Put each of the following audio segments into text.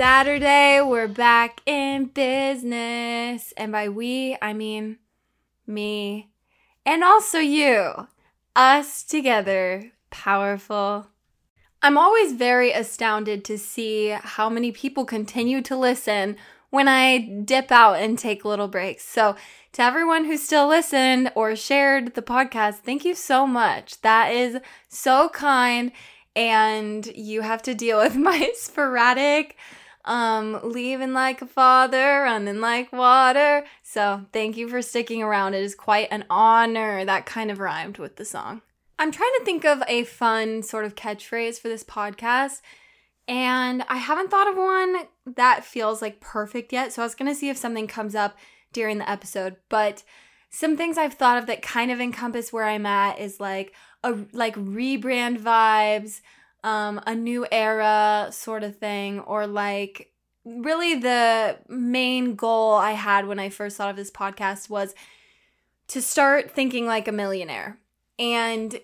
Saturday, we're back in business. And by we, I mean me. And also you. Us together. Powerful. I'm always very astounded to see how many people continue to listen when I dip out and take little breaks. So to everyone who still listened or shared the podcast, thank you so much. That is so kind. And you have to deal with my sporadic, leaving like a father, running like water. So thank you for sticking around. It is quite an honor. That kind of rhymed with the song. I'm trying to think of a fun sort of catchphrase for this podcast. And I haven't thought of one that feels like perfect yet. So I was going to see if something comes up during the episode. But some things I've thought of that kind of encompass where I'm at is like, rebrand vibes, a new era sort of thing, or like really the main goal I had when I first thought of this podcast was to start thinking like a millionaire. And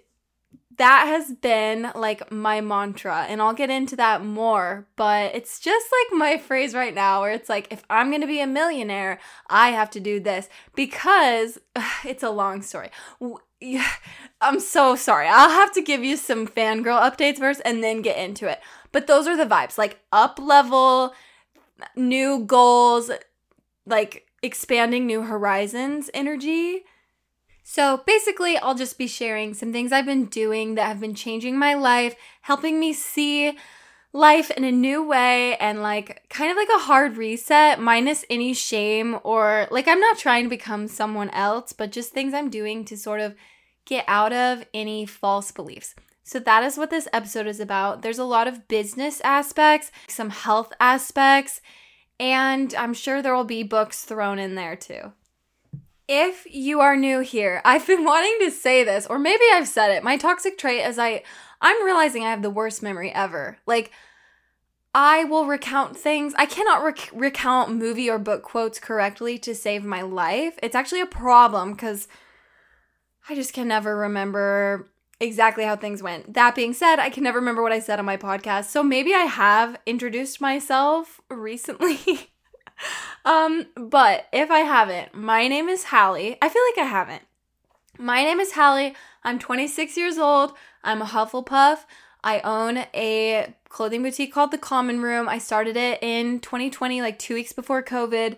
that has been like my mantra, and I'll get into that more, but it's just like my phrase right now where it's like, if I'm going to be a millionaire, I have to do this because it's a long story. Yeah, I'm so sorry. I'll have to give you some fangirl updates first and then get into it. But those are the vibes, like up level, new goals, like expanding new horizons energy. So basically, I'll just be sharing some things I've been doing that have been changing my life, helping me see life in a new way and like kind of like a hard reset minus any shame or like I'm not trying to become someone else, but just things I'm doing to sort of get out of any false beliefs. So that is what this episode is about. There's a lot of business aspects, some health aspects, and I'm sure there will be books thrown in there too. If you are new here, I've been wanting to say this, or maybe I've said it. My toxic trait is I'm realizing I have the worst memory ever. Like, I will recount things. I cannot recount movie or book quotes correctly to save my life. It's actually a problem because I just can never remember exactly how things went. That being said, I can never remember what I said on my podcast. So maybe I have introduced myself recently. But if I haven't, my name is Hallie. I feel like I haven't. My name is Hallie. I'm 26 years old. I'm a Hufflepuff. I own a clothing boutique called The Common Room. I started it in 2020, like 2 weeks before COVID.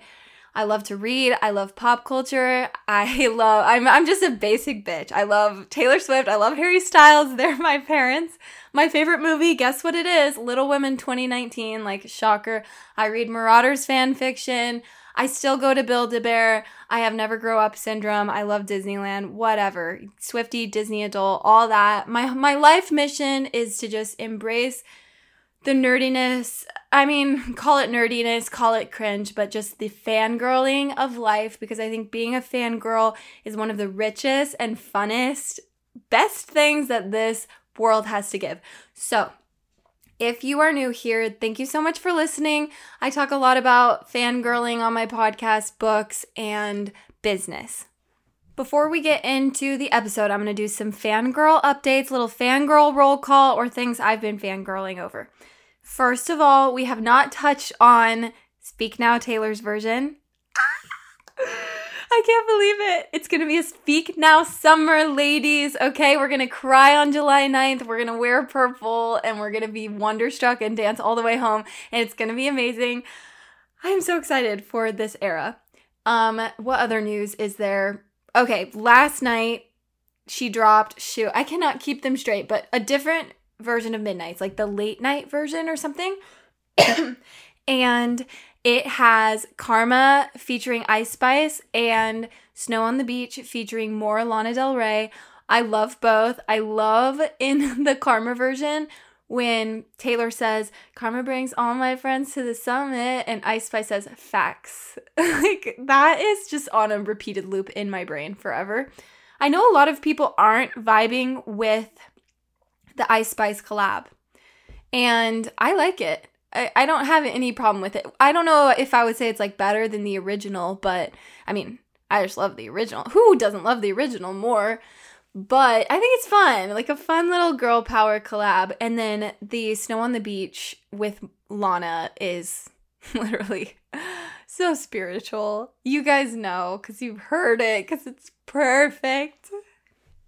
I love to read. I love pop culture. I'm just a basic bitch. I love Taylor Swift. I love Harry Styles. They're my parents. My favorite movie, guess what it is? Little Women 2019, like shocker. I read Marauders fan fiction. I still go to Build-A-Bear. I have never grow up syndrome. I love Disneyland, whatever. Swiftie, Disney adult, all that. My life mission is to just embrace the nerdiness, I mean, call it nerdiness, call it cringe, but just the fangirling of life, because I think being a fangirl is one of the richest and funnest, best things that this world has to give. So if you are new here, thank you so much for listening. I talk a lot about fangirling on my podcast, books, and business. Before we get into the episode, I'm going to do some fangirl updates, little fangirl roll call, or things I've been fangirling over. First of all, we have not touched on Speak Now, Taylor's Version. I can't believe it. It's going to be a Speak Now summer, ladies. Okay, we're going to cry on July 9th. We're going to wear purple, and we're going to be wonderstruck and dance all the way home, and it's going to be amazing. I'm so excited for this era. What other news is there? Okay, last night she dropped, shoot, I cannot keep them straight, but a different version of Midnights, like the late night version or something. And it has Karma featuring Ice Spice and Snow on the Beach featuring more Lana Del Rey. I love both. I love in the Karma version when Taylor says, "Karma brings all my friends to the summit," and Ice Spice says, "Facts." Like, that is just on a repeated loop in my brain forever. I know a lot of people aren't vibing with the Ice Spice collab, and I like it. I don't have any problem with it. I don't know if I would say it's like better than the original, but I mean, I just love the original. Who doesn't love the original more? But I think it's fun, like a fun little girl power collab. And then the Snow on the Beach with Lana is literally so spiritual. You guys know because you've heard it because it's perfect.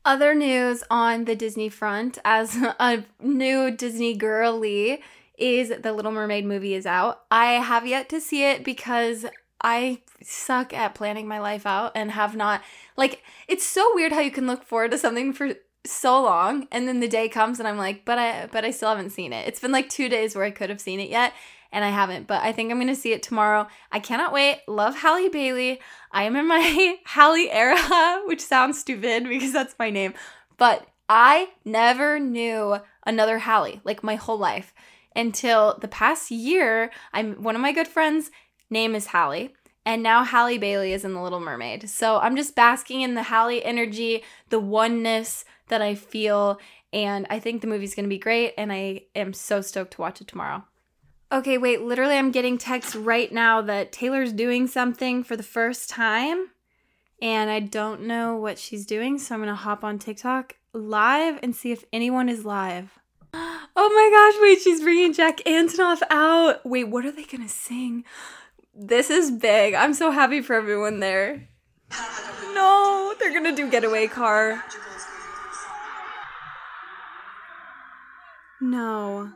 Other news on the Disney front as a new Disney girly is The Little Mermaid movie is out. I have yet to see it because I suck at planning my life out and have not, like, it's so weird how you can look forward to something for so long and then the day comes and I'm like, but I still haven't seen it. It's been like 2 days where I could have seen it yet and I haven't, but I think I'm going to see it tomorrow. I cannot wait. Love Halle Bailey. I am in my Hallie era, which sounds stupid because that's my name, but I never knew another Hallie, like, my whole life until the past year. One of my good friends' name is Hallie, and now Halle Bailey is in The Little Mermaid. So I'm just basking in the Hallie energy, the oneness that I feel, and I think the movie's going to be great, and I am so stoked to watch it tomorrow. Okay, wait, literally I'm getting texts right now that Taylor's doing something for the first time, and I don't know what she's doing, so I'm going to hop on TikTok live and see if anyone is live. Oh my gosh, wait, she's bringing Jack Antonoff out. Wait, what are they going to sing? This is big. I'm so happy for everyone there. No, they're going to do Getaway Car. No.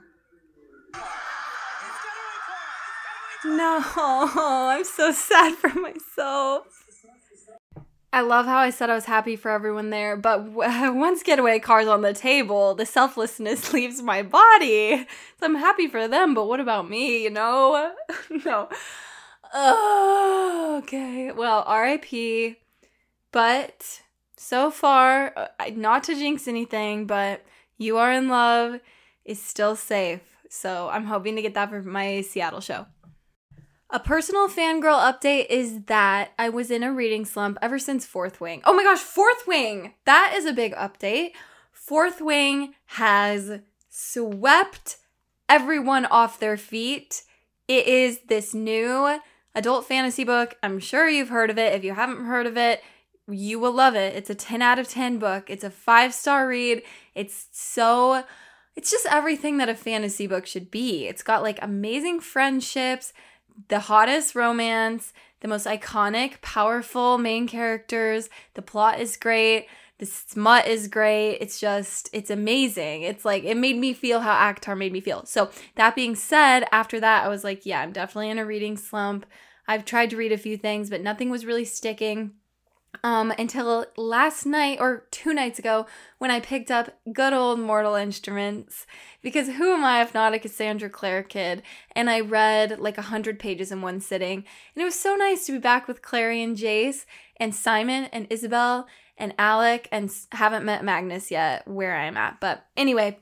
No, I'm so sad for myself. I love how I said I was happy for everyone there, but once Getaway Car's on the table, the selflessness leaves my body. So I'm happy for them, but what about me, you know? No. Oh, okay. Well, RIP. But so far, not to jinx anything, but You Are in Love is still safe. So I'm hoping to get that for my Seattle show. A personal fangirl update is that I was in a reading slump ever since Fourth Wing. Oh my gosh, Fourth Wing! That is a big update. Fourth Wing has swept everyone off their feet. It is this new adult fantasy book. I'm sure you've heard of it. If you haven't heard of it, you will love it. It's a 10 out of 10 book. It's a 5-star read. It's just everything that a fantasy book should be. It's got, like, amazing friendships, the hottest romance, the most iconic, powerful main characters. The plot is great. The smut is great. It's amazing. It's like, it made me feel how Akhtar made me feel. So that being said, after that, I was like, yeah, I'm definitely in a reading slump. I've tried to read a few things, but nothing was really sticking until last night or 2 nights ago when I picked up good old Mortal Instruments, because who am I if not a Cassandra Clare kid? And I read like 100 pages in one sitting, and it was so nice to be back with Clary and Jace and Simon and Isabel and Alec, and haven't met Magnus yet where I'm at. But anyway,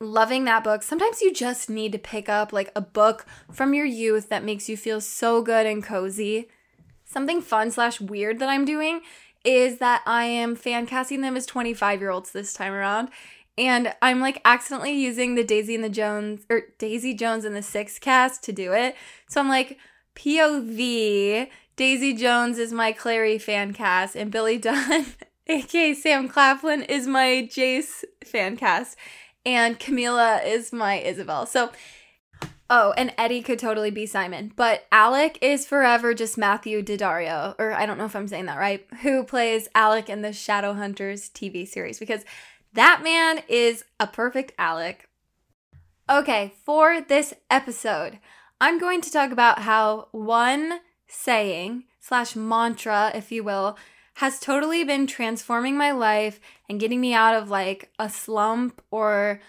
loving that book. Sometimes you just need to pick up like a book from your youth that makes you feel so good and cozy. Something fun / weird that I'm doing is that I am fan casting them as 25-year-olds this time around. And I'm like accidentally using the Daisy Jones and the Six cast to do it. So I'm like, POV, Daisy Jones is my Clary fan cast, and Billy Dunne, aka Sam Claflin, is my Jace fan cast, and Camila is my Isabel. So oh, and Eddie could totally be Simon, but Alec is forever just Matthew Daddario, or I don't know if I'm saying that right, who plays Alec in the Shadowhunters TV series, because that man is a perfect Alec. Okay, for this episode, I'm going to talk about how one saying / mantra, if you will, has totally been transforming my life and getting me out of like a slump or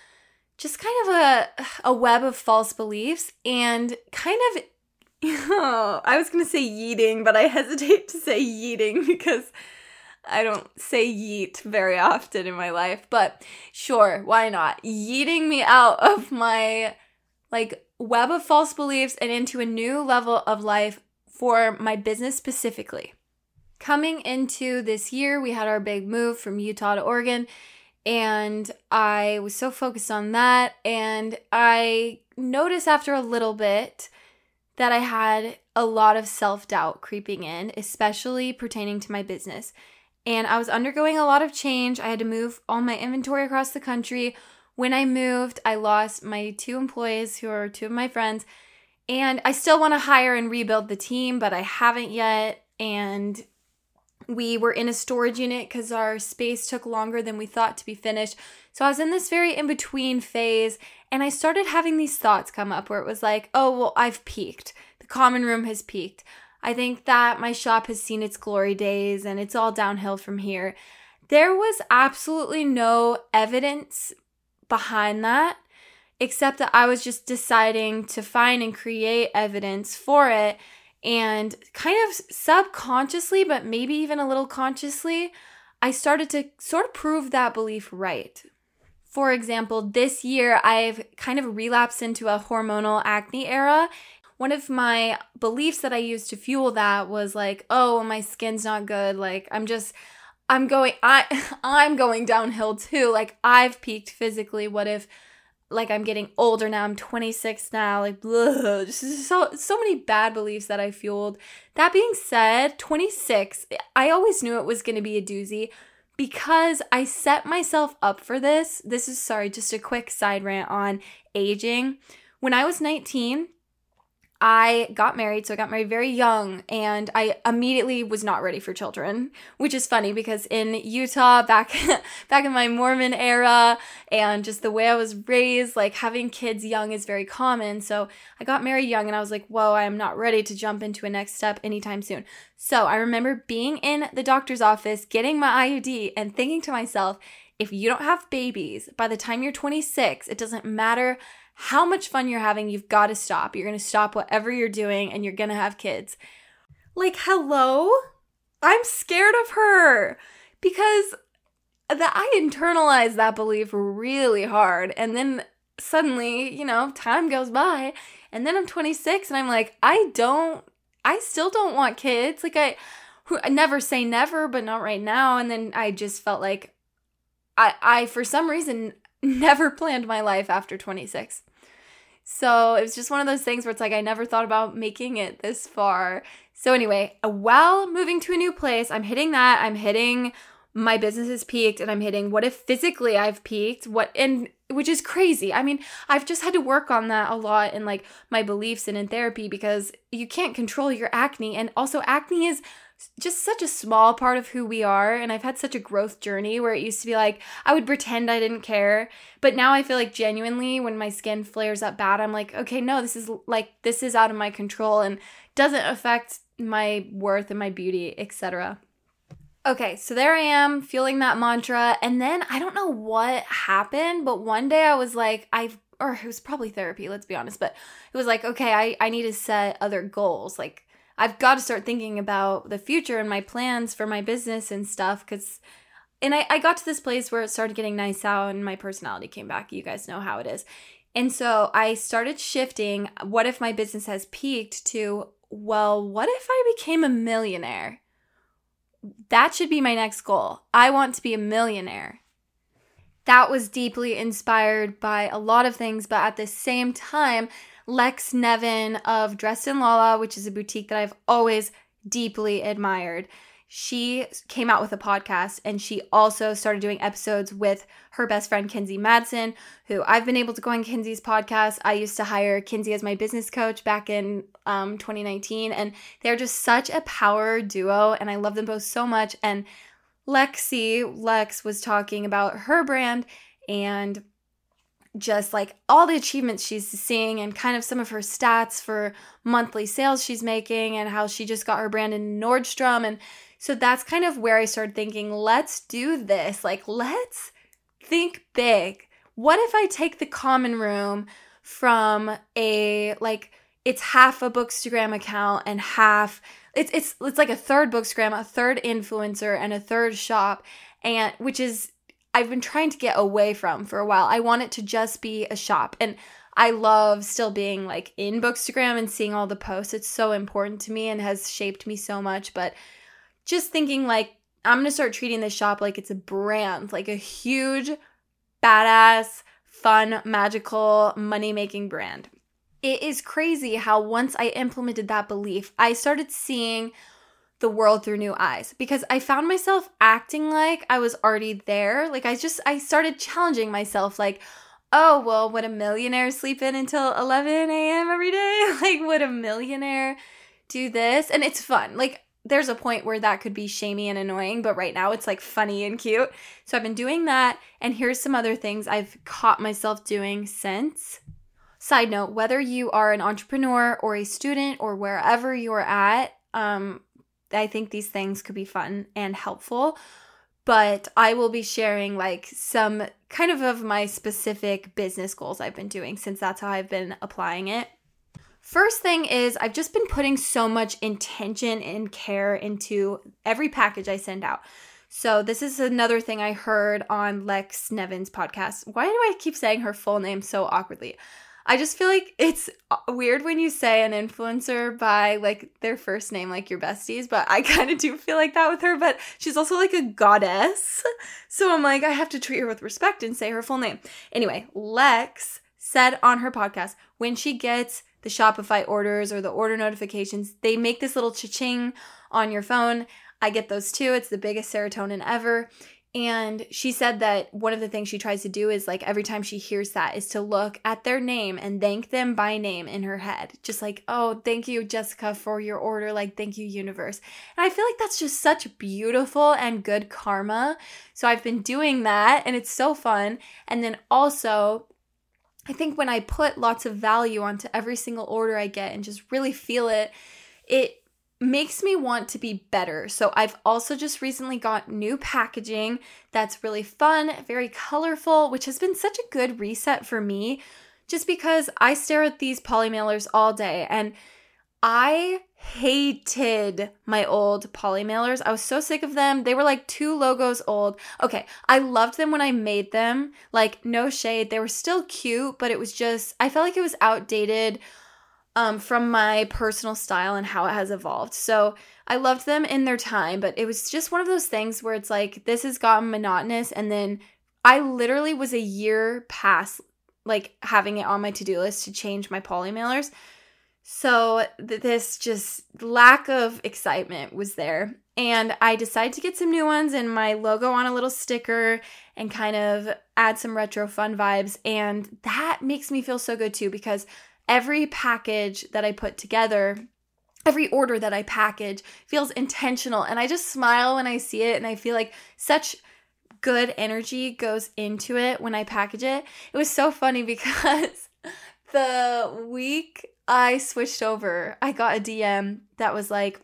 just kind of a web of false beliefs, and kind of, I was going to say yeeting, but I hesitate to say yeeting because I don't say yeet very often in my life, but sure, why not? Yeeting me out of my like web of false beliefs and into a new level of life for my business specifically. Coming into this year, we had our big move from Utah to Oregon, and I was so focused on that, and I noticed after a little bit that I had a lot of self-doubt creeping in, especially pertaining to my business. and I was undergoing a lot of change. I had to move all my inventory across the country. When I moved, I lost my two employees who are two of my friends, and I still want to hire and rebuild the team, but I haven't yet, and we were in a storage unit because our space took longer than we thought to be finished. So I was in this very in-between phase, and I started having these thoughts come up where it was like, oh, well, I've peaked. The common room has peaked. I think that my shop has seen its glory days, and it's all downhill from here. There was absolutely no evidence behind that, except that I was just deciding to find and create evidence for it. And kind of subconsciously, but maybe even a little consciously, I started to sort of prove that belief right. For example, this year I've kind of relapsed into a hormonal acne era. One of my beliefs that I used to fuel that was like, oh, my skin's not good. Like, I'm going downhill too. Like, I've peaked physically. What if, like, I'm getting older now, I'm 26 now, like, ugh, so many bad beliefs that I fueled. That being said, 26, I always knew it was going to be a doozy because I set myself up for this. This is, sorry, just a quick side rant on aging. When I was 19, I got married, so I got married very young, and I immediately was not ready for children, which is funny because in Utah, back in my Mormon era, and just the way I was raised, like, having kids young is very common, so I got married young, and I was like, whoa, I am not ready to jump into a next step anytime soon. So I remember being in the doctor's office, getting my IUD, and thinking to myself, if you don't have babies by the time you're 26, it doesn't matter how much fun you're having, you've got to stop. You're going to stop whatever you're doing and you're going to have kids. Like, hello? I'm scared of her because I internalized that belief really hard. And then suddenly, you know, time goes by and then I'm 26 and I'm like, I still don't want kids. Like, I never say never, but not right now. And then I just felt like I for some reason, never planned my life after 26. So it was just one of those things where it's like I never thought about making it this far. So anyway, while moving to a new place, I'm hitting my business has peaked, and I'm hitting what if physically I've peaked, which is crazy. I mean, I've just had to work on that a lot in, like, my beliefs and in therapy because you can't control your acne, and also acne is just such a small part of who we are, and I've had such a growth journey where it used to be like I would pretend I didn't care, but now I feel like genuinely when my skin flares up bad, I'm like, okay, no, this is out of my control and doesn't affect my worth and my beauty, etc. Okay, so there I am feeling that mantra, and then I don't know what happened, but one day I was like, or it was probably therapy, let's be honest, but it was like, okay, I need to set other goals, like I've got to start thinking about the future and my plans for my business and stuff. I got to this place where it started getting nice out and my personality came back. You guys know how it is. And so I started shifting what if my business has peaked to, well, what if I became a millionaire? That should be my next goal. I want to be a millionaire. That was deeply inspired by a lot of things, but at the same time, Lex Nevin of Dresden Lala, which is a boutique that I've always deeply admired. She came out with a podcast, and she also started doing episodes with her best friend, Kinsey Madsen, who I've been able to go on Kinsey's podcast. I used to hire Kinsey as my business coach back in 2019, and they're just such a power duo, and I love them both so much. And Lex was talking about her brand and just like all the achievements she's seeing and kind of some of her stats for monthly sales she's making and how she just got her brand in Nordstrom. And so that's kind of where I started thinking, let's do this. Like, let's think big. What if I take the common room from it's half a Bookstagram account and half, it's like a third Bookstagram, a third influencer, and a third shop, and which is I've been trying to get away from for a while. I want it to just be a shop, and I love still being like in Bookstagram and seeing all the posts. It's so important to me and has shaped me so much, but just thinking like I'm going to start treating this shop like it's a brand, like a huge, badass, fun, magical, money-making brand. It is crazy how once I implemented that belief, I started seeing the world through new eyes, because I found myself acting like I was already there. Like I started challenging myself, like, oh, well, would a millionaire sleep in until 11 a.m. every day? Like, would a millionaire do this? And it's fun. Like, there's a point where that could be shamey and annoying, but right now it's like funny and cute. So I've been doing that, and here's some other things I've caught myself doing since. Side note, whether you are an entrepreneur or a student or wherever you're at, I think these things could be fun and helpful, but I will be sharing like some kind of my specific business goals I've been doing since that's how I've been applying it. First thing is I've just been putting so much intention and care into every package I send out. So this is another thing I heard on Lex Nevin's podcast. Why do I keep saying her full name so awkwardly? I just feel like it's weird when you say an influencer by like their first name, like your besties, but I kind of do feel like that with her, but she's also like a goddess. So I'm like, I have to treat her with respect and say her full name. Anyway, Lex said on her podcast, when she gets the Shopify orders or the order notifications, they make this little cha-ching on your phone. I get those too. It's the biggest serotonin ever. And she said that one of the things she tries to do is like every time she hears that is to look at their name and thank them by name in her head. Just like, oh, thank you, Jessica, for your order. Like, thank you, universe. And I feel like that's just such beautiful and good karma. So I've been doing that, and it's so fun. And then also, I think when I put lots of value onto every single order I get and just really feel it, it makes me want to be better. So I've also just recently got new packaging that's really fun, very colorful, which has been such a good reset for me just because I stare at these poly mailers all day, and I hated my old poly mailers. I was so sick of them. They were like 2 logos old. Okay, I loved them when I made them. Like, no shade. They were still cute, but it was just, I felt like it was outdated from my personal style and how it has evolved. So I loved them in their time, but it was just one of those things where it's like, this has gotten monotonous. And then I literally was a year past like having it on my to-do list to change my poly mailers. So this just lack of excitement was there. And I decided to get some new ones and my logo on a little sticker and kind of add some retro fun vibes. And that makes me feel so good too, because every package that I put together, every order that I package feels intentional, and I just smile when I see it, and I feel like such good energy goes into it when I package it. It was so funny because the week I switched over, I got a DM that was like,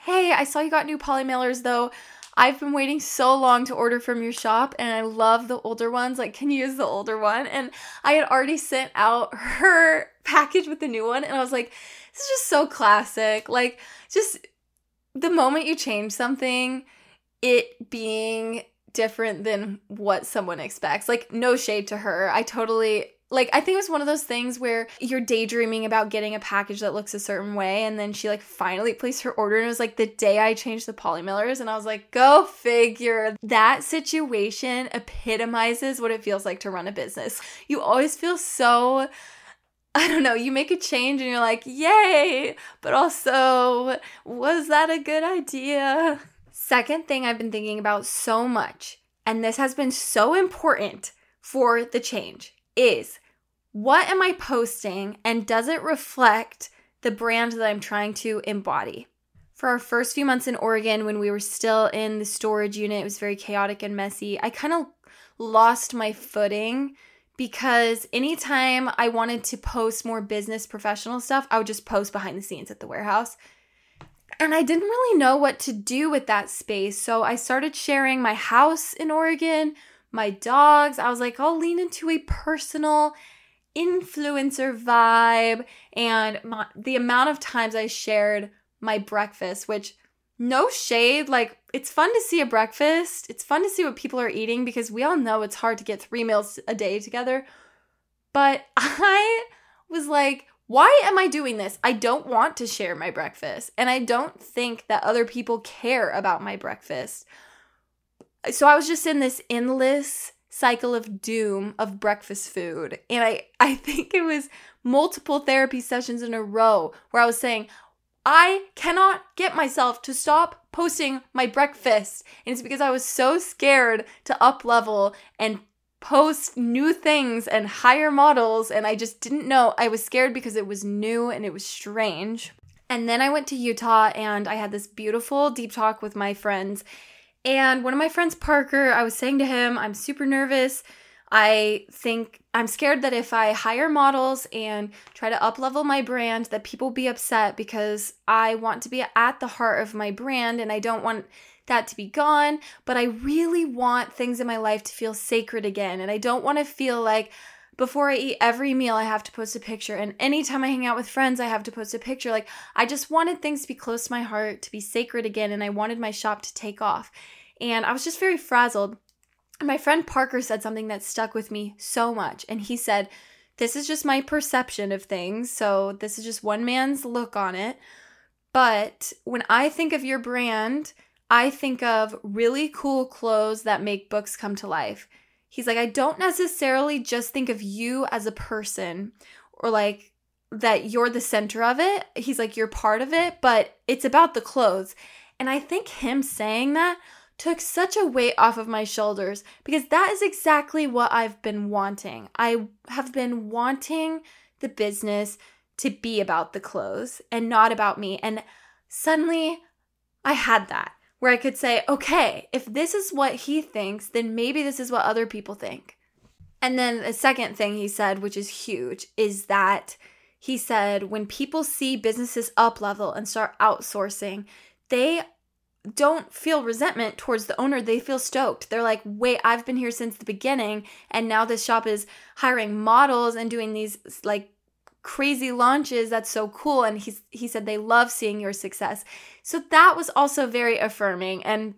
hey, I saw you got new poly mailers though. I've been waiting so long to order from your shop, and I love the older ones. Like, can you use the older one? And I had already sent out her package with the new one, and I was like, this is just so classic. Like, just the moment you change something, it being different than what someone expects. Like, no shade to her. I totally... Like, I think it was one of those things where you're daydreaming about getting a package that looks a certain way, and then she, like, finally placed her order, and it was, like, the day I changed the poly mailers, and I was like, go figure. That situation epitomizes what it feels like to run a business. You always feel so, I don't know, you make a change, and you're like, yay, but also, was that a good idea? Second thing I've been thinking about so much, and this has been so important for the change, is what am I posting, and does it reflect the brand that I'm trying to embody? For our first few months in Oregon, when we were still in the storage unit, it was very chaotic and messy. I kind of lost my footing because anytime I wanted to post more business professional stuff, I would just post behind the scenes at the warehouse. And I didn't really know what to do with that space. So I started sharing my house in Oregon, my dogs. I was like, I'll lean into a personal influencer vibe. And the amount of times I shared my breakfast, which no shade, like it's fun to see a breakfast. It's fun to see what people are eating because we all know it's hard to get 3 meals a day together. But I was like, why am I doing this? I don't want to share my breakfast. And I don't think that other people care about my breakfast. So I was just in this endless cycle of doom of breakfast food. And I think it was multiple therapy sessions in a row where I was saying, I cannot get myself to stop posting my breakfast. And it's because I was so scared to up-level and post new things and hire models, and I just didn't know. I was scared because it was new and it was strange. And then I went to Utah and I had this beautiful deep talk with my friends. And one of my friends, Parker, I was saying to him, I'm super nervous. I think I'm scared that if I hire models and try to up-level my brand, that people will be upset because I want to be at the heart of my brand and I don't want that to be gone, but I really want things in my life to feel sacred again. And I don't want to feel like before I eat every meal, I have to post a picture. And anytime I hang out with friends, I have to post a picture. Like, I just wanted things to be close to my heart, to be sacred again. And I wanted my shop to take off. And I was just very frazzled. My friend Parker said something that stuck with me so much. And he said, this is just my perception of things. So this is just one man's look on it. But when I think of your brand, I think of really cool clothes that make books come to life. He's like, I don't necessarily just think of you as a person or like that you're the center of it. He's like, you're part of it, but it's about the clothes. And I think him saying that took such a weight off of my shoulders because that is exactly what I've been wanting. I have been wanting the business to be about the clothes and not about me. And suddenly I had that, where I could say, okay, if this is what he thinks, then maybe this is what other people think. And then the second thing he said, which is huge, is that he said when people see businesses up level and start outsourcing, they don't feel resentment towards the owner. They feel stoked. They're like, wait, I've been here since the beginning, and now this shop is hiring models and doing these like crazy launches. That's so cool. And he said they love seeing your success. So that was also very affirming. And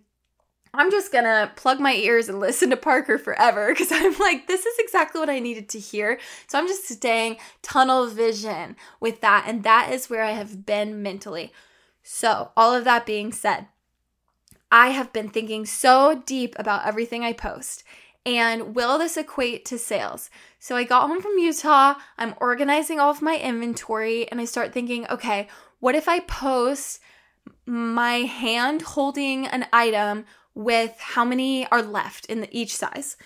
I'm just gonna plug my ears and listen to Parker forever because I'm like, this is exactly what I needed to hear. So I'm just staying tunnel vision with that. And that is where I have been mentally. So all of that being said, I have been thinking so deep about everything I post. And will this equate to sales? So I got home from Utah, I'm organizing all of my inventory, and I start thinking, okay, what if I post my hand holding an item with how many are left in each size?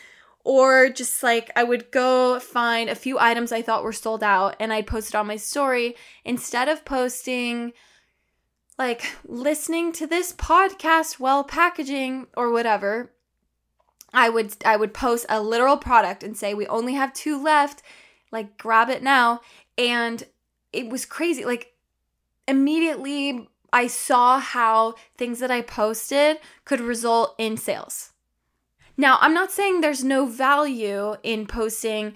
Or just like I would go find a few items I thought were sold out and I'd post it on my story instead of posting like listening to this podcast while packaging or whatever. I would post a literal product and say, we only have 2 left, like grab it now. And it was crazy. Like immediately I saw how things that I posted could result in sales. Now, I'm not saying there's no value in posting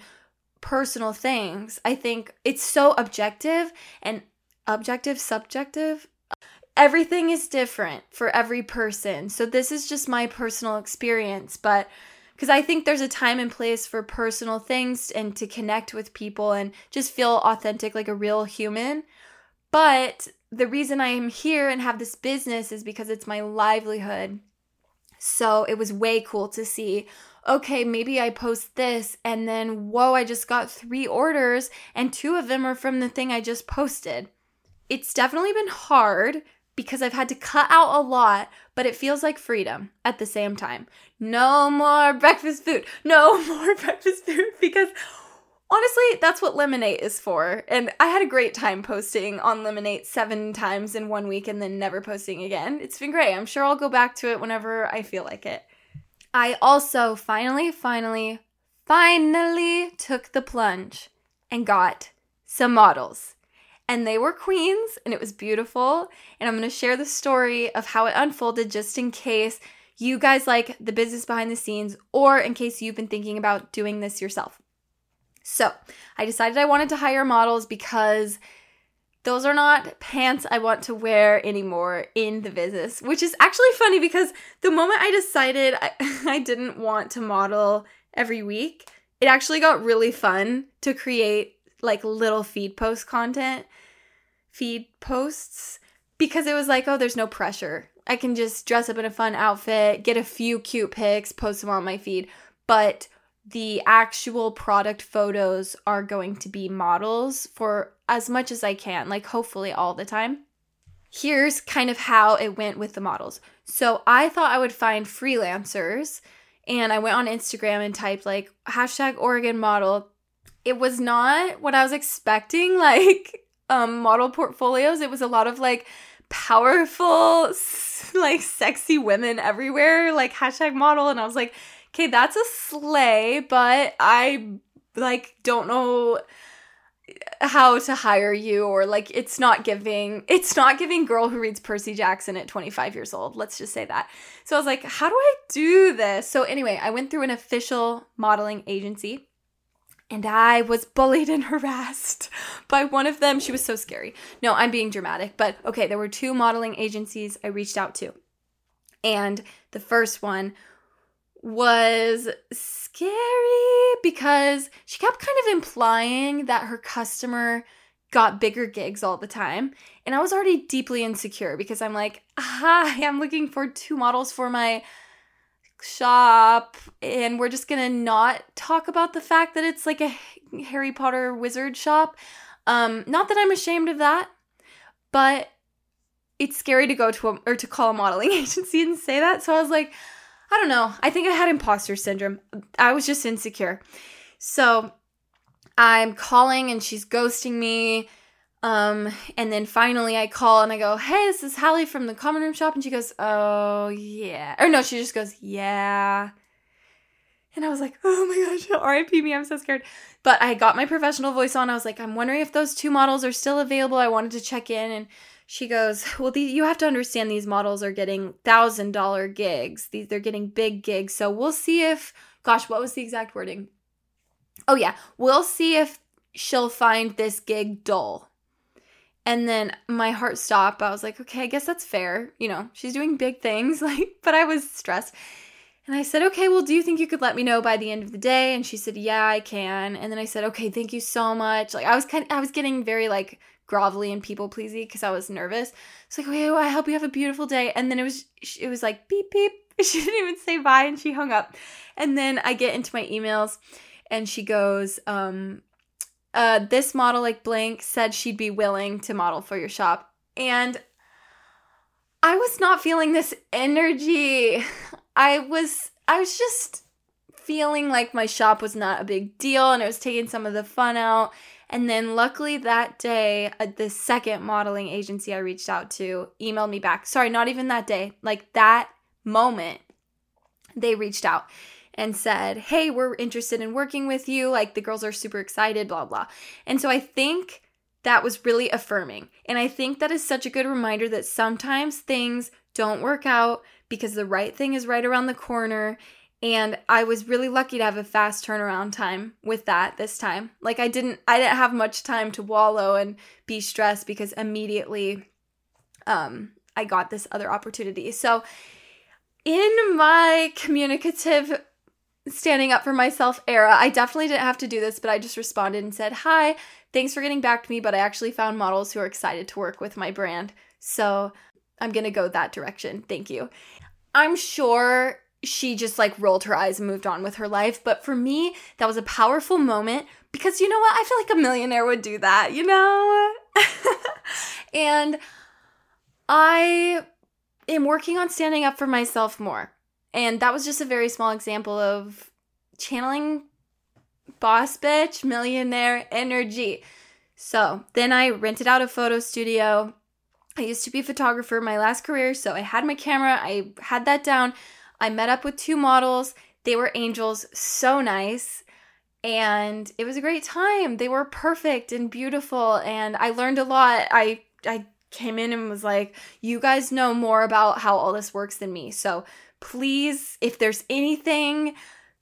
personal things. I think it's so objective and subjective. Everything is different for every person. So this is just my personal experience, but because I think there's a time and place for personal things and to connect with people and just feel authentic like a real human. But the reason I am here and have this business is because it's my livelihood. So it was way cool to see, okay, maybe I post this and then, whoa, I just got 3 orders and 2 of them are from the thing I just posted. It's definitely been hard because I've had to cut out a lot, but it feels like freedom at the same time. No more breakfast food. No more breakfast food because honestly, that's what Lemonade is for. And I had a great time posting on Lemonade 7 times in 1 week and then never posting again. It's been great. I'm sure I'll go back to it whenever I feel like it. I also finally took the plunge and got some models. And they were queens, and it was beautiful. And I'm going to share the story of how it unfolded just in case you guys like the business behind the scenes or in case you've been thinking about doing this yourself. So I decided I wanted to hire models because those are not pants I want to wear anymore in the business, which is actually funny because the moment I decided I didn't want to model every week, it actually got really fun to create like little feed posts, because it was like, oh, there's no pressure. I can just dress up in a fun outfit, get a few cute pics, post them on my feed. But the actual product photos are going to be models for as much as I can, like hopefully all the time. here's kind of how it went with the models. So I thought I would find freelancers, and I went on Instagram and typed, like, hashtag Oregon model. It was not what I was expecting, like, model portfolios. It was a lot of, like, powerful, like, sexy women everywhere, like, hashtag model. And I was like, okay, that's a slay, but I, like, don't know how to hire you, or, like, it's not giving girl who reads Percy Jackson at 25 years old. Let's just say that. So I was like, how do I do this? So anyway, I went through an official modeling agency, and I was bullied and harassed by one of them. She was so scary. No, I'm being dramatic, but okay, there were two modeling agencies I reached out to. And the first one was scary because she kept kind of implying that her customer got bigger gigs all the time. And I was already deeply insecure because I'm like, hi, I'm looking for two models for my shop, and we're just gonna not talk about the fact that it's like a Harry Potter wizard shop. Not that I'm ashamed of that, but it's scary to go to or to call a modeling agency and say that. So I was like, I don't know, I think I had imposter syndrome. I was just insecure. So I'm calling and she's ghosting me. And then finally I call and I go, hey, this is Hallie from the Common Room shop. And she goes, oh, yeah. Or no, she just goes, yeah. And I was like, oh my gosh, R.I.P. me, I'm so scared. But I got my professional voice on. I was like, I'm wondering if those two models are still available. I wanted to check in. And she goes, well, you have to understand these models are getting $1,000 gigs. They're getting big gigs. So we'll see if, gosh, what was the exact wording? Oh yeah, we'll see if she'll find this gig dull. And then my heart stopped. I was like, okay, I guess that's fair. You know, she's doing big things, like, but I was stressed. And I said, okay, well, do you think you could let me know by the end of the day? And she said, yeah, I can. And then I said, okay, thank you so much. Like, I was getting very, like, grovelly and people-pleasy because I was nervous. It's like, okay, well, I hope you have a beautiful day. And then it was like, beep, beep. She didn't even say bye, and she hung up. And then I get into my emails, and she goes, this model, like, blank, said she'd be willing to model for your shop. And I was not feeling this energy. I was just feeling like my shop was not a big deal, and it was taking some of the fun out. And then luckily that day, the second modeling agency I reached out to emailed me back. Sorry, not even that day. Like, that moment, they reached out and said, hey, we're interested in working with you. Like, the girls are super excited, blah, blah. And so I think that was really affirming. And I think that is such a good reminder that sometimes things don't work out because the right thing is right around the corner. And I was really lucky to have a fast turnaround time with that this time. Like, I didn't have much time to wallow and be stressed because immediately I got this other opportunity. So in my communicative standing up for myself era, I definitely didn't have to do this, but I just responded and said, hi, thanks for getting back to me, but I actually found models who are excited to work with my brand, so I'm gonna go that direction. Thank you. I'm sure she just, like, rolled her eyes and moved on with her life, but for me, that was a powerful moment because, you know what, I feel like a millionaire would do that, you know? And I am working on standing up for myself more. And that was just a very small example of channeling boss bitch, millionaire energy. So then I rented out a photo studio. I used to be a photographer my last career, so I had my camera. I had that down. I met up with two models. They were angels, so nice. And it was a great time. They were perfect and beautiful. And I learned a lot. I came in and was like, you guys know more about how all this works than me. So please, if there's anything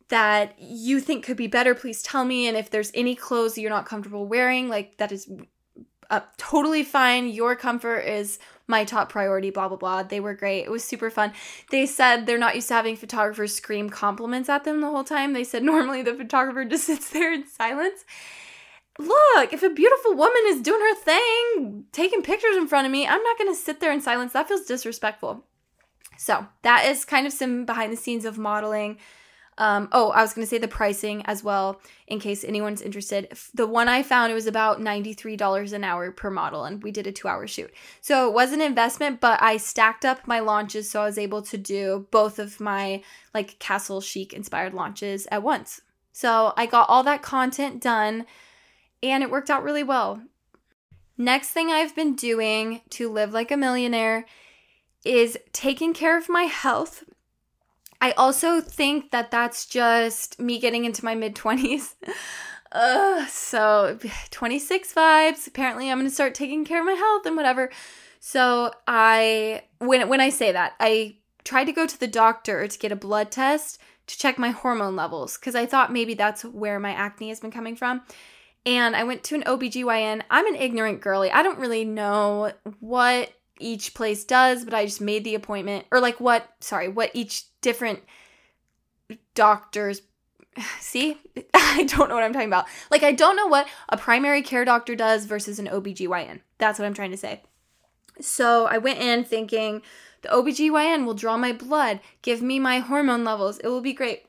that you think could be better, please tell me. And if there's any clothes that you're not comfortable wearing, like, that is totally fine. Your comfort is my top priority, blah, blah, blah. They were great. It was super fun. They said they're not used to having photographers scream compliments at them the whole time. They said normally the photographer just sits there in silence. Look, if a beautiful woman is doing her thing, taking pictures in front of me, I'm not going to sit there in silence. That feels disrespectful. So that is kind of some behind the scenes of modeling. I was going to say the pricing as well, in case anyone's interested. The one I found, it was about $93 an hour per model, and we did a 2-hour shoot. So it was an investment, but I stacked up my launches, so I was able to do both of my, like, Castle Chic-inspired launches at once. So I got all that content done, and it worked out really well. Next thing I've been doing to live like a millionaire is taking care of my health. I also think that that's just me getting into my mid-20s. So 26 vibes. Apparently I'm going to start taking care of my health and whatever. So when I say that, I tried to go to the doctor to get a blood test to check my hormone levels, because I thought maybe that's where my acne has been coming from. And I went to an OBGYN. I'm an ignorant girly. I don't really know what each place does, but I just made the appointment, or like what each different doctors, see, I don't know what I'm talking about. Like, I don't know what a primary care doctor does versus an OBGYN. That's what I'm trying to say. So I went in thinking the OBGYN will draw my blood, give me my hormone levels. It will be great.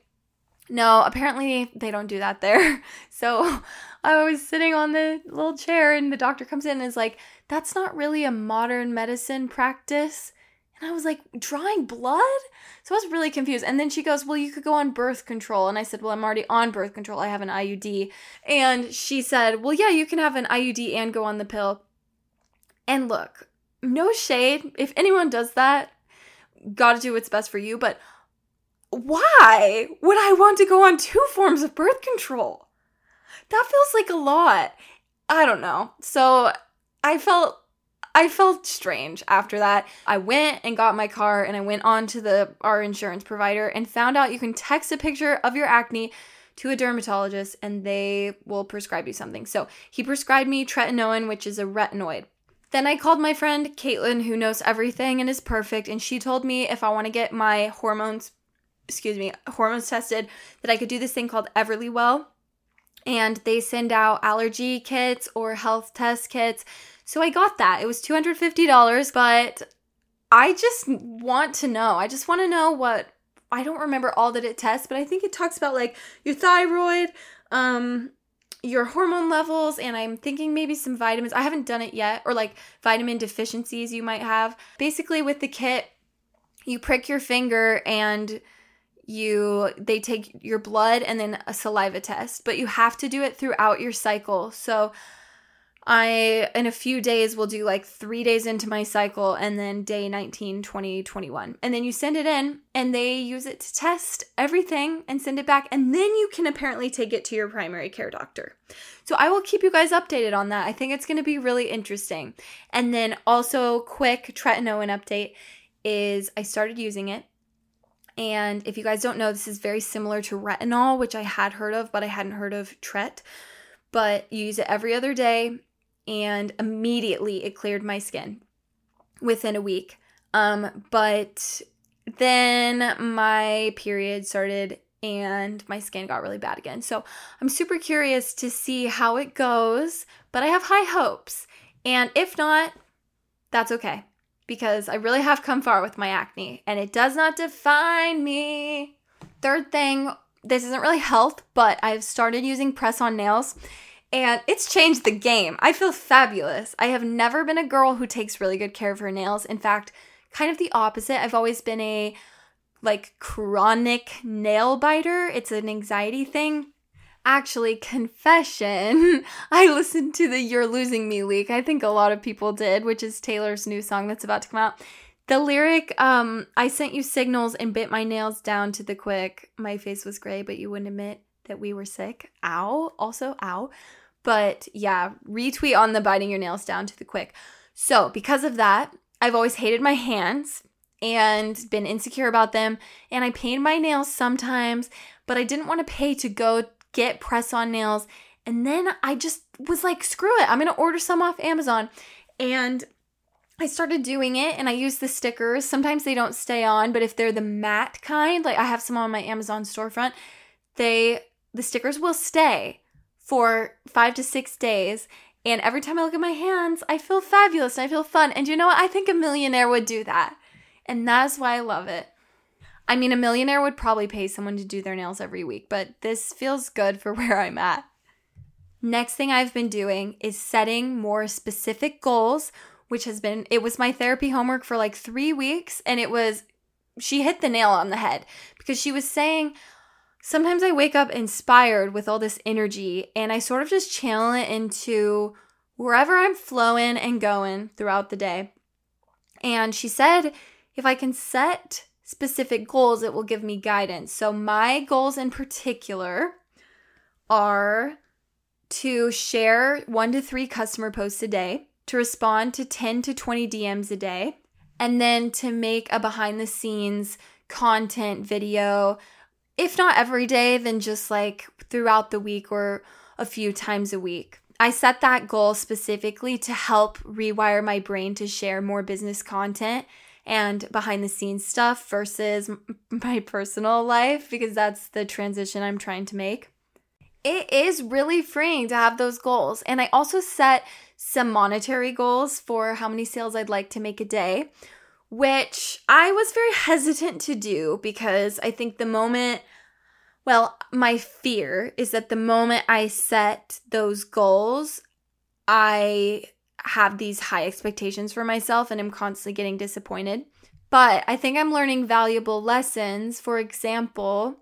No, apparently they don't do that there. So I was sitting on the little chair and the doctor comes in and is like, that's not really a modern medicine practice. And I was like, drawing blood? So I was really confused. And then she goes, well, you could go on birth control. And I said, well, I'm already on birth control. I have an IUD. And she said, well, yeah, you can have an IUD and go on the pill. And look, no shade. If anyone does that, gotta do what's best for you. But why would I want to go on 2 forms of birth control? That feels like a lot. I don't know. So I felt strange after that. I went and got my car and I went on to our insurance provider and found out you can text a picture of your acne to a dermatologist and they will prescribe you something. So he prescribed me tretinoin, which is a retinoid. Then I called my friend Caitlin, who knows everything and is perfect, and she told me if I want to get my hormones tested, that I could do this thing called Everlywell, and they send out allergy kits or health test kits. So I got that. It was $250, but I just want to know. I just want to know what, I don't remember all that it tests, but I think it talks about like your thyroid, your hormone levels, and I'm thinking maybe some vitamins. I haven't done it yet, or like vitamin deficiencies you might have. Basically with the kit, you prick your finger and they take your blood and then a saliva test, but you have to do it throughout your cycle. So I, in a few days, will do like 3 days into my cycle and then day 19, 20, 21. And then you send it in and they use it to test everything and send it back. And then you can apparently take it to your primary care doctor. So I will keep you guys updated on that. I think it's going to be really interesting. And then also quick tretinoin update is I started using it. And if you guys don't know, this is very similar to retinol, which I had heard of, but I hadn't heard of tret. But you use it every other day. And immediately it cleared my skin within a week. But then my period started and my skin got really bad again. So I'm super curious to see how it goes, but I have high hopes. And if not, that's okay, because I really have come far with my acne and it does not define me. Third thing, this isn't really health, but I've started using press-on nails. And it's changed the game. I feel fabulous. I have never been a girl who takes really good care of her nails. In fact, kind of the opposite. I've always been a like chronic nail biter. It's an anxiety thing. Actually, confession, I listened to the You're Losing Me leak. I think a lot of people did, which is Taylor's new song that's about to come out. The lyric, I sent you signals and bit my nails down to the quick. My face was gray, but you wouldn't admit that we were sick. Ow. Also, ow. But yeah, retweet on the biting your nails down to the quick. So because of that, I've always hated my hands and been insecure about them. And I paint my nails sometimes, but I didn't want to pay to go get press-on nails. And then I just was like, screw it. I'm going to order some off Amazon. And I started doing it and I use the stickers. Sometimes they don't stay on, but if they're the matte kind, like I have some on my Amazon storefront, the stickers will stay for 5 to 6 days. And every time I look at my hands, I feel fabulous and I feel fun. And you know what? I think a millionaire would do that. And that's why I love it. I mean, a millionaire would probably pay someone to do their nails every week, but this feels good for where I'm at. Next thing I've been doing is setting more specific goals, which has been, it was my therapy homework for like 3 weeks, and it was, she hit the nail on the head because she was saying, sometimes I wake up inspired with all this energy and I sort of just channel it into wherever I'm flowing and going throughout the day. And she said, if I can set specific goals, it will give me guidance. So my goals in particular are to share 1 to 3 customer posts a day, to respond to 10 to 20 DMs a day, and then to make a behind-the-scenes content video, if not every day, then just like throughout the week or a few times a week. I set that goal specifically to help rewire my brain to share more business content and behind-the-scenes stuff versus my personal life, because that's the transition I'm trying to make. It is really freeing to have those goals. And I also set some monetary goals for how many sales I'd like to make a day, which I was very hesitant to do because I think the moment, well, my fear is that the moment I set those goals, I have these high expectations for myself and I'm constantly getting disappointed. But I think I'm learning valuable lessons. For example,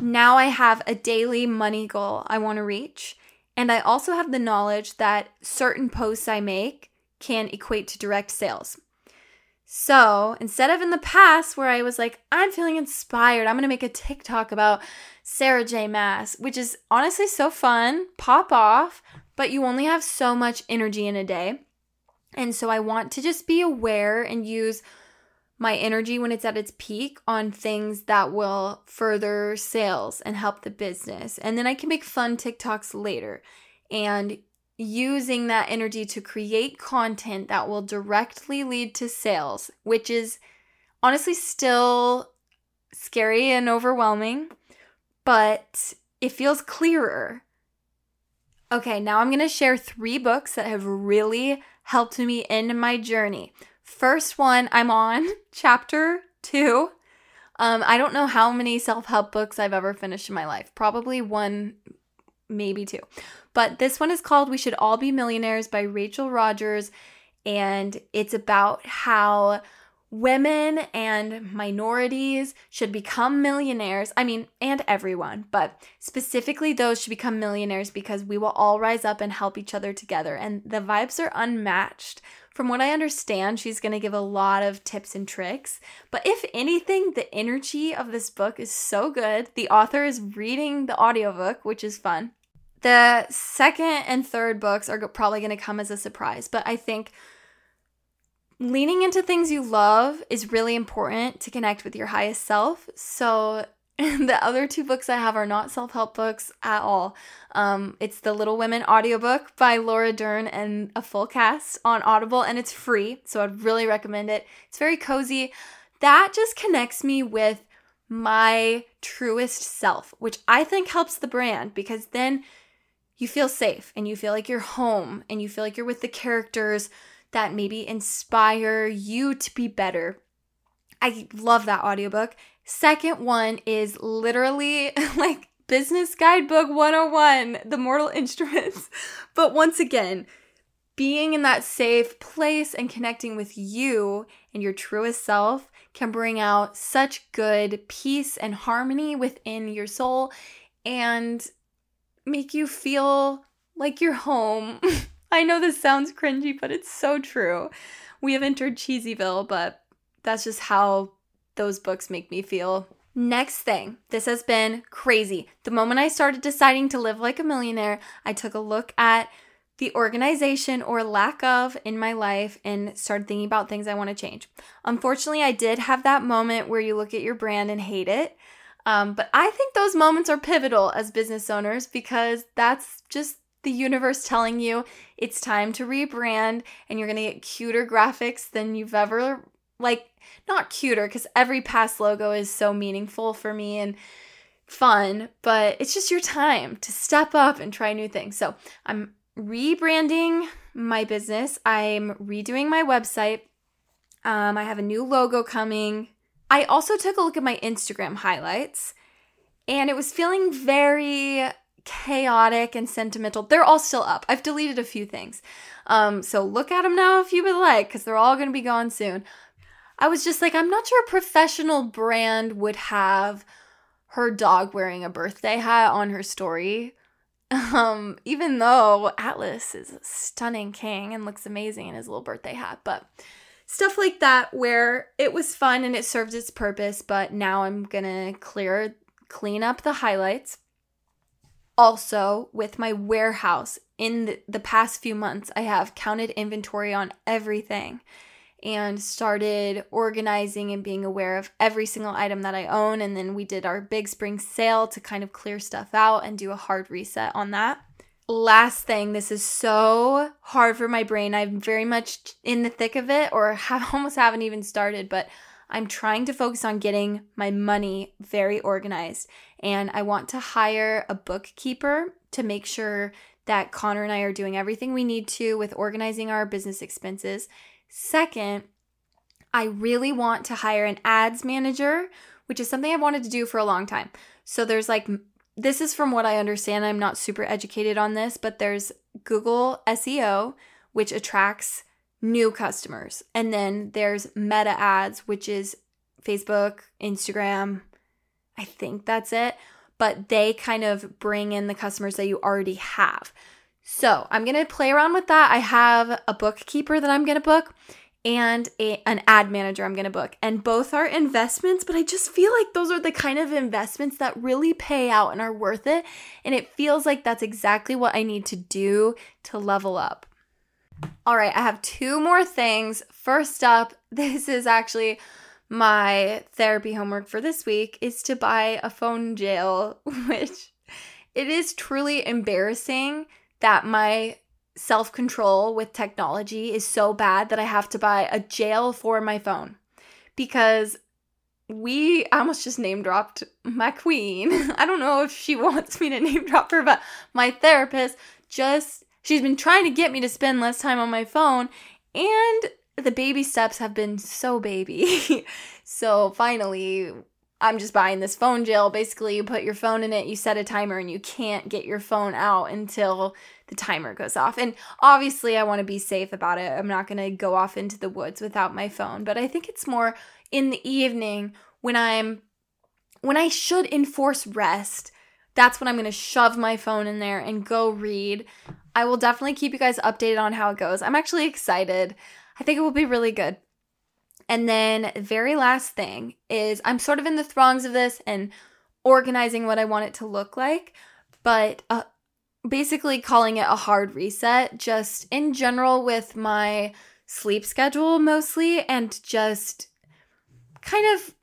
now I have a daily money goal I want to reach, and I also have the knowledge that certain posts I make can equate to direct sales. So instead of in the past where I was like, I'm feeling inspired, I'm going to make a TikTok about Sarah J. Maas, which is honestly so fun, pop off, but you only have so much energy in a day. And so I want to just be aware and use my energy when it's at its peak on things that will further sales and help the business. And then I can make fun TikToks later. And using that energy to create content that will directly lead to sales, which is honestly still scary and overwhelming, but it feels clearer. Okay, now I'm going to share 3 books that have really helped me in my journey. First one, I'm on chapter 2. I don't know how many self-help books I've ever finished in my life. Probably 1, maybe 2. But this one is called We Should All Be Millionaires by Rachel Rogers. And it's about how women and minorities should become millionaires. I mean, and everyone, but specifically those should become millionaires because we will all rise up and help each other together. And the vibes are unmatched. From what I understand, she's going to give a lot of tips and tricks. But if anything, the energy of this book is so good. The author is reading the audiobook, which is fun. The second and third books are probably going to come as a surprise, but I think leaning into things you love is really important to connect with your highest self. So the other 2 books I have are not self-help books at all. It's the Little Women audiobook by Laura Dern and a full cast on Audible, and it's free. So I'd really recommend it. It's very cozy. That just connects me with my truest self, which I think helps the brand because then you feel safe and you feel like you're home and you feel like you're with the characters that maybe inspire you to be better. I love that audiobook. Second one is literally like Business Guidebook 101, The Mortal Instruments. But once again, being in that safe place and connecting with you and your truest self can bring out such good peace and harmony within your soul and make you feel like you're home. I know this sounds cringy, but it's so true. We have entered Cheesyville, but that's just how those books make me feel. Next thing, this has been crazy. The moment I started deciding to live like a millionaire, I took a look at the organization or lack of in my life and started thinking about things I want to change. Unfortunately, I did have that moment where you look at your brand and hate it. But I think those moments are pivotal as business owners because that's just the universe telling you it's time to rebrand and you're going to get cuter graphics than you've ever, like, not cuter because every past logo is so meaningful for me and fun, but it's just your time to step up and try new things. So I'm rebranding my business. I'm redoing my website. I have a new logo coming I also took a look at my Instagram highlights, and it was feeling very chaotic and sentimental. They're all still up. I've deleted a few things. So look at them now if you would like, because they're all going to be gone soon. I was just like, I'm not sure a professional brand would have her dog wearing a birthday hat on her story. Even though Atlas is a stunning king and looks amazing in his little birthday hat, but stuff like that where it was fun and it served its purpose, but now I'm gonna clean up the highlights. Also, with my warehouse, in the past few months, I have counted inventory on everything and started organizing and being aware of every single item that I own. And then we did our big spring sale to kind of clear stuff out and do a hard reset on that. Last thing, this is so hard for my brain. I'm very much in the thick of it, or almost haven't even started, but I'm trying to focus on getting my money very organized. And I want to hire a bookkeeper to make sure that Connor and I are doing everything we need to with organizing our business expenses. Second, I really want to hire an ads manager, which is something I've wanted to do for a long time. So there's this is from what I understand. I'm not super educated on this, but there's Google SEO, which attracts new customers. And then there's meta ads, which is Facebook, Instagram. I think that's it. But they kind of bring in the customers that you already have. So I'm going to play around with that. I have a bookkeeper that I'm going to book and an ad manager I'm going to book. And both are investments, but I just feel like those are the kind of investments that really pay out and are worth it. And it feels like that's exactly what I need to do to level up. All right, I have two more things. First up, this is actually my therapy homework for this week, is to buy a phone jail, which it is truly embarrassing that my self-control with technology is so bad that I have to buy a jail for my phone. Because I almost just name-dropped my queen. I don't know if she wants me to name-drop her, but my therapist she's been trying to get me to spend less time on my phone, and the baby steps have been so baby. So finally, I'm just buying this phone jail. Basically, you put your phone in it, you set a timer, and you can't get your phone out until the timer goes off. And obviously, I want to be safe about it. I'm not going to go off into the woods without my phone. But I think it's more in the evening when I should enforce rest. That's when I'm going to shove my phone in there and go read. I will definitely keep you guys updated on how it goes. I'm actually excited. I think it will be really good. And then very last thing is I'm sort of in the throngs of this and organizing what I want it to look like, but basically calling it a hard reset, just in general with my sleep schedule mostly, and just kind of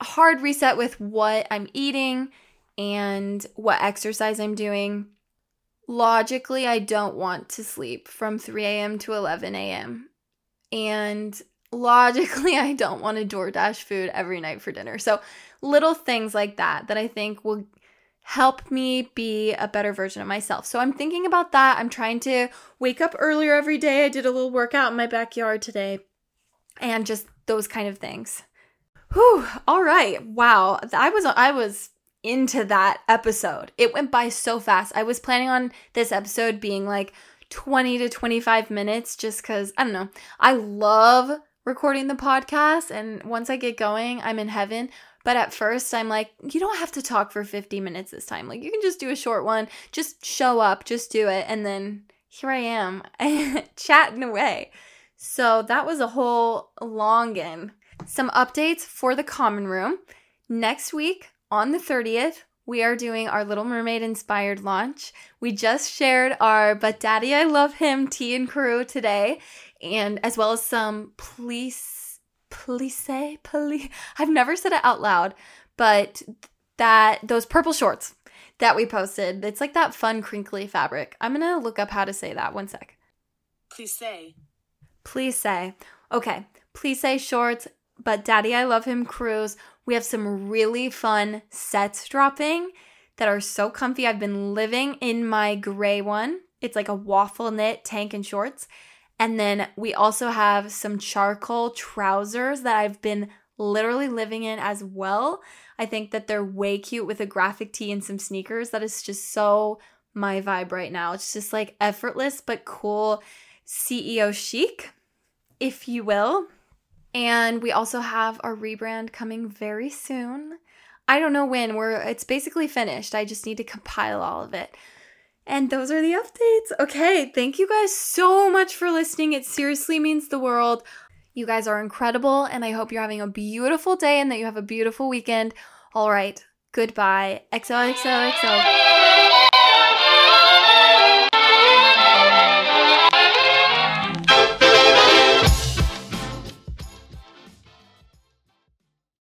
a hard reset with what I'm eating and what exercise I'm doing. Logically, I don't want to sleep from 3 a.m. to 11 a.m. And logically, I don't want to DoorDash food every night for dinner. So little things like that I think will help me be a better version of myself. So I'm thinking about that. I'm trying to wake up earlier every day. I did a little workout in my backyard today, and just those kind of things. Whew. All right. Wow. I was into that episode. It went by so fast. I was planning on this episode being 20 to 25 minutes, just because, I don't know, I love recording the podcast, and once I get going, I'm in heaven. But at first, I'm like, you don't have to talk for 50 minutes this time. You can just do a short one. Just show up. Just do it. And then here I am chatting away. So that was a whole longin'. Some updates for the Common Room. Next week, on the 30th, we are doing our Little Mermaid-inspired launch. We just shared our But Daddy, I Love Him tea and crew today, and as well as some police. I've never said it out loud, but those purple shorts that we posted, it's like that fun crinkly fabric. I'm going to look up how to say that. One sec. Please say. Okay. Please say shorts, But Daddy, I Love Him crews. We have some really fun sets dropping that are so comfy. I've been living in my gray one. It's like a waffle knit tank and shorts. And then we also have some charcoal trousers that I've been literally living in as well. I think that they're way cute with a graphic tee and some sneakers. That is just so my vibe right now. It's just like effortless but cool CEO chic, if you will. And we also have our rebrand coming very soon. I don't know when. It's basically finished. I just need to compile all of it. And those are the updates. Okay, thank you guys so much for listening. It seriously means the world. You guys are incredible, and I hope you're having a beautiful day and that you have a beautiful weekend. All right, goodbye. XOXOXO.